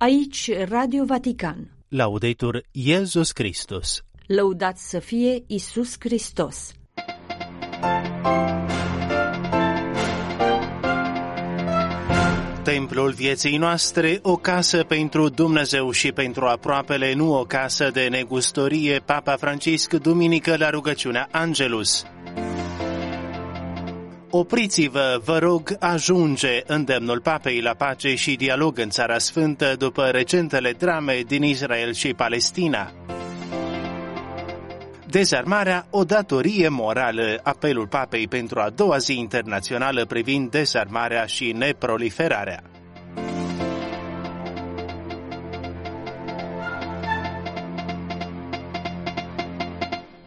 Aici, Radio Vatican. Laudetur Iesus Christus. Lăudat să fie Iisus Hristos. Templul vieții noastre, o casă pentru Dumnezeu și pentru aproapele, nu o casă de negustorie. Papa Francisc, duminică la rugăciunea Angelus. Opriți-vă, vă rog, ajunge îndemnul papei la pace și dialog în Țara Sfântă după recentele drame din Israel și Palestina. Dezarmarea, o datorie morală, apelul papei pentru a doua zi internațională privind dezarmarea și neproliferarea.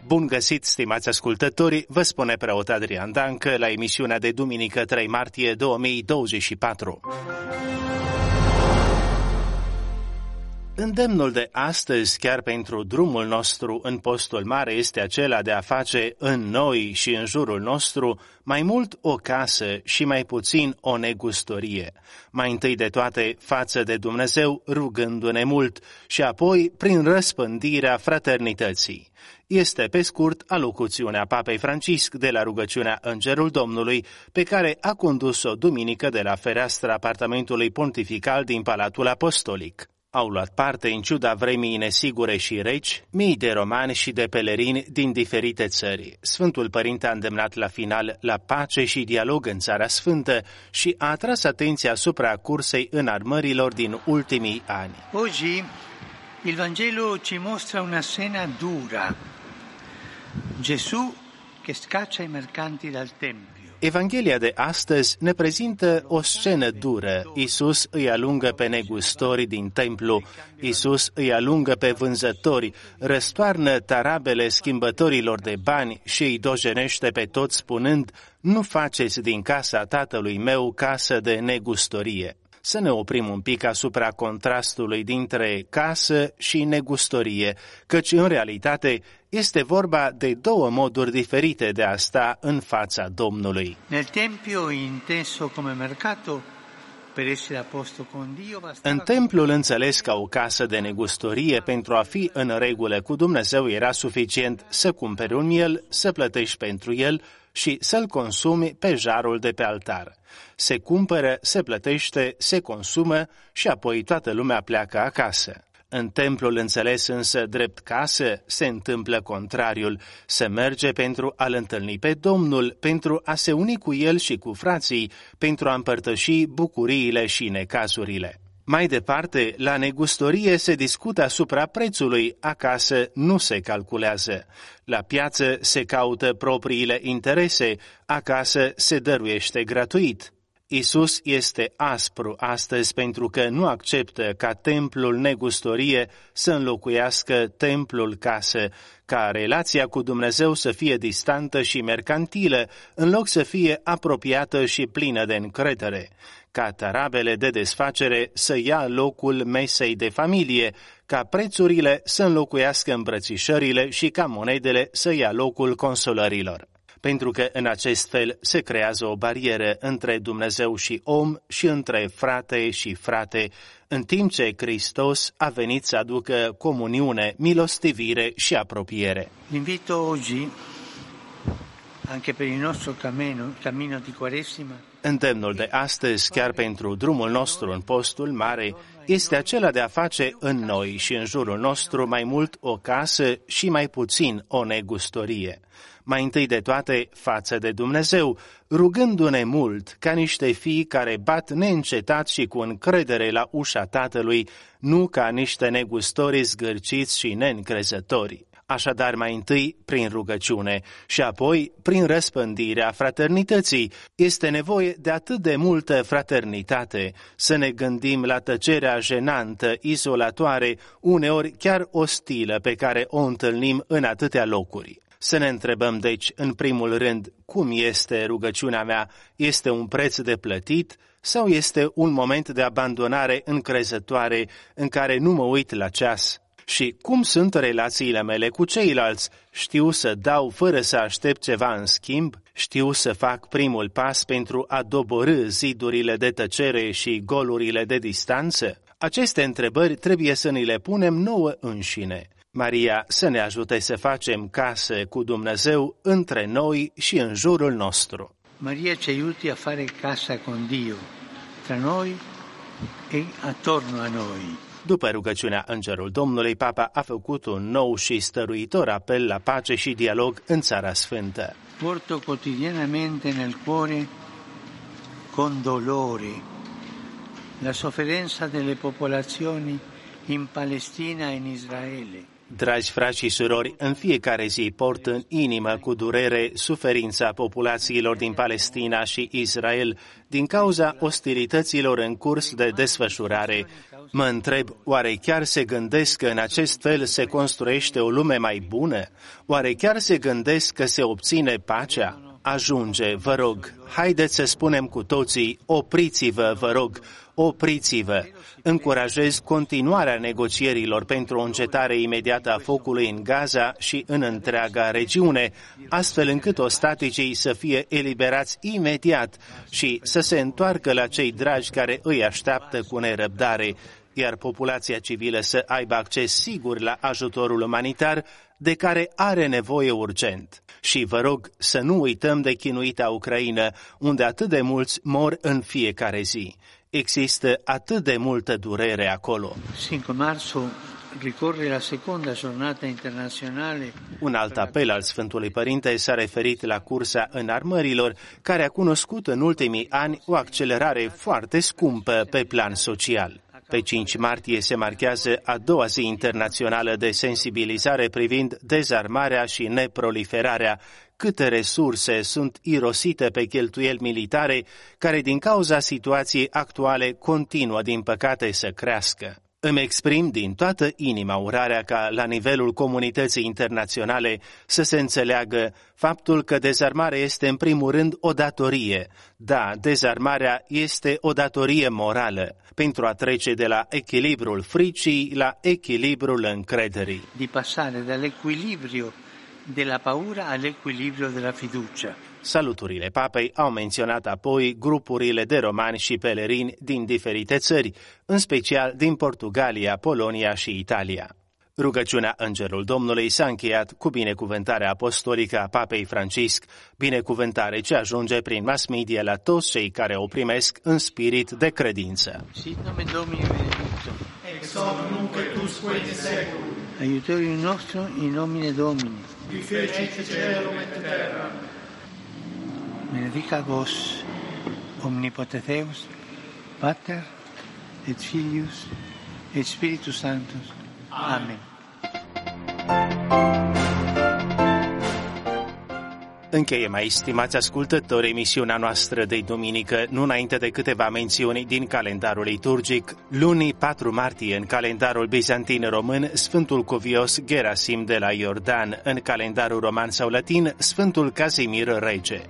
Bun găsit, stimați ascultători, vă spune preot Adrian Dancă la emisiunea de duminică 3 martie 2024. Îndemnul de astăzi, chiar pentru drumul nostru în postul mare, este acela de a face în noi și în jurul nostru mai mult o casă și mai puțin o negustorie. Mai întâi de toate față de Dumnezeu, rugându-ne mult și apoi prin răspândirea fraternității. Este, pe scurt, alocuțiunea Papei Francisc de la rugăciunea Îngerul Domnului, pe care a condus-o duminică de la fereastra apartamentului pontifical din Palatul Apostolic. Au luat parte, în ciuda vremii nesigure și reci, mii de romani și de pelerini din diferite țări. Sfântul Părinte a îndemnat la final la pace și dialog în Țara Sfântă și a atras atenția asupra cursei înarmărilor din ultimii ani. Oggi, il Vangelo ci mostra una scena dura. Gesù che scaccia i mercanti dal tempio. Evanghelia de astăzi ne prezintă o scenă dură. Iisus îi alungă pe negustorii din templu, Iisus îi alungă pe vânzători, răstoarnă tarabele schimbătorilor de bani și îi dojenește pe toți spunând: nu faceți din casa Tatălui meu casă de negustorie. Să ne oprim un pic asupra contrastului dintre casă și negustorie, căci în realitate este vorba de două moduri diferite de a sta în fața Domnului. În templul înțeles ca o casă de negustorie, pentru a fi în regulă cu Dumnezeu era suficient să cumperi un miel, să plătești pentru el și să-l consumi pe jarul de pe altar. Se cumpără, se plătește, se consumă și apoi toată lumea pleacă acasă. În templul înțeles însă drept casă se întâmplă contrariul, se merge pentru a-L întâlni pe Domnul, pentru a se uni cu El și cu frații, pentru a împărtăși bucuriile și necazurile. Mai departe, la negustorie se discută asupra prețului, acasă nu se calculează. La piață se caută propriile interese, acasă se dăruiește gratuit. Iisus este aspru astăzi pentru că nu acceptă ca templul negustorie să înlocuiască templul casă, ca relația cu Dumnezeu să fie distantă și mercantilă, în loc să fie apropiată și plină de încredere, ca tarabele de desfacere să ia locul mesei de familie, ca prețurile să înlocuiască îmbrățișările și ca monedele să ia locul consolărilor. Pentru că în acest fel se creează o barieră între Dumnezeu și om și între frate și frate, în timp ce Hristos a venit să aducă comuniune, milostivire și apropiere. Invito oggi, anche per il nostro cammino di Quaresima. Îndemnul de astăzi, chiar pentru drumul nostru în postul mare, este acela de a face în noi și în jurul nostru mai mult o casă și mai puțin o negustorie. Mai întâi de toate față de Dumnezeu, rugându-ne mult ca niște fii care bat neîncetat și cu încredere la ușa Tatălui, nu ca niște negustori zgârciți și neîncrezători. Așadar, mai întâi prin rugăciune și apoi prin răspândirea fraternității. Este nevoie de atât de multă fraternitate, să ne gândim la tăcerea jenantă, izolatoare, uneori chiar ostilă, pe care o întâlnim în atâtea locuri. Să ne întrebăm, deci, în primul rând, cum este rugăciunea mea? Este un preț de plătit sau este un moment de abandonare încrezătoare în care nu mă uit la ceas? Și cum sunt relațiile mele cu ceilalți? Știu să dau fără să aștept ceva în schimb? Știu să fac primul pas pentru a dobori zidurile de tăcere și golurile de distanță? Aceste întrebări trebuie să ni le punem nouă înșine. Maria să ne ajute să facem case cu Dumnezeu între noi și în jurul nostru. Maria ci aiuti a fare casa con Dio, tra noi e attorno a noi. După rugăciunea Îngerul Domnului, Papa a făcut un nou și stăruitor apel la pace și dialog în Țara Sfântă. Porto quotidianamente nel cuore con dolore la sofferenza delle popolazioni in Palestina e in Israele. Dragi frați și surori, în fiecare zi port în inimă cu durere suferința populațiilor din Palestina și Israel din cauza ostilităților în curs de desfășurare. Mă întreb, oare chiar se gândesc că în acest fel se construiește o lume mai bună? Oare chiar se gândesc că se obține pacea? Ajunge, vă rog, haideți să spunem cu toții, opriți-vă, vă rog, opriți-vă. Încurajez continuarea negocierilor pentru o încetare imediată a focului în Gaza și în întreaga regiune, astfel încât ostaticii să fie eliberați imediat și să se întoarcă la cei dragi care îi așteaptă cu nerăbdare, iar populația civilă să aibă acces sigur la ajutorul umanitar de care are nevoie urgent. Și vă rog să nu uităm de chinuita Ucraina, unde atât de mulți mor în fiecare zi. Există atât de multă durere acolo. 5 marzo ricorre la seconda giornata internazionale. Un alt apel al Sfântului Părinte s-a referit la cursa înarmărilor, care a cunoscut în ultimii ani o accelerare foarte scumpă pe plan social. Pe 5 martie se marchează a doua zi internațională de sensibilizare privind dezarmarea și neproliferarea. Câte resurse sunt irosite pe cheltuieli militare, care din cauza situației actuale continuă, din păcate, să crească. Îmi exprim din toată inima urarea ca, la nivelul comunității internaționale, să se înțeleagă faptul că dezarmarea este în primul rând o datorie. Da, dezarmarea este o datorie morală, pentru a trece de la echilibrul fricii la echilibrul încrederii. Di passare dall'equilibrio della paura all'equilibrio della fiducia. Saluturile papei au menționat apoi grupurile de romani și pelerini din diferite țări, în special din Portugalia, Polonia și Italia. Rugăciunea Îngerul Domnului s-a încheiat cu binecuvântarea apostolică a Papei Francisc, binecuvântare ce ajunge prin mass media la toți cei care o primesc în spirit de credință. Sit nomen Domini benedictum. Ex hoc nunc et usque in seculum. Aiutorium nostrum in nomine Domini. Qui fecit caelum et terram. Benedica vos, omnipotenteus, Pater, et Filius, et Spiritus Sanctus. Amen. Încheiem, stimați ascultători, emisiunea noastră de duminică, nu înainte de câteva mențiuni din calendarul liturgic. Luni 4 martie, în calendarul bizantin-român, Sfântul Cuvios Gerasim de la Iordan, în calendarul roman sau latin, Sfântul Casimir Rege.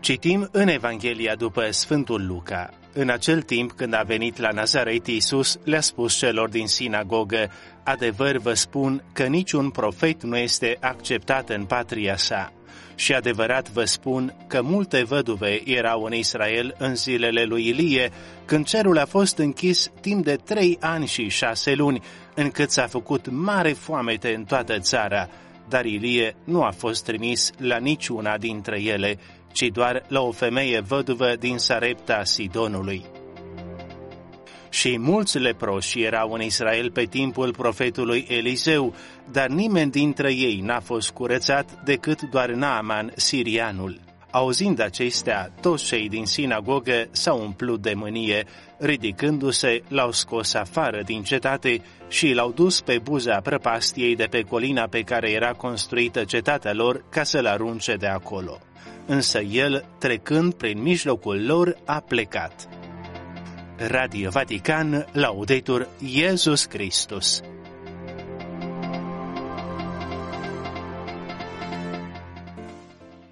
Citim în Evanghelia după Sfântul Luca. În acel timp, când a venit la Nazaret Iisus, le-a spus celor din sinagogă: adevăr vă spun că niciun profet nu este acceptat în patria sa. Și adevărat vă spun că multe văduve erau în Israel în zilele lui Ilie, când cerul a fost închis timp de 3 ani și 6 luni, încât s-a făcut mare foamete în toată țara, dar Ilie nu a fost trimis la niciuna dintre ele, ci doar la o femeie văduvă din Sarepta Sidonului. Și mulți leproși erau în Israel pe timpul profetului Eliseu, dar nimeni dintre ei n-a fost curățat decât doar Naaman sirianul. Auzind acestea, toți cei din sinagogă s-au umplut de mânie, ridicându-se, l-au scos afară din cetate și l-au dus pe buza prăpastiei de pe colina pe care era construită cetatea lor, ca să-l arunce de acolo. Însă el, trecând prin mijlocul lor, a plecat. Radio Vatican, Laudetur Iesus Christus.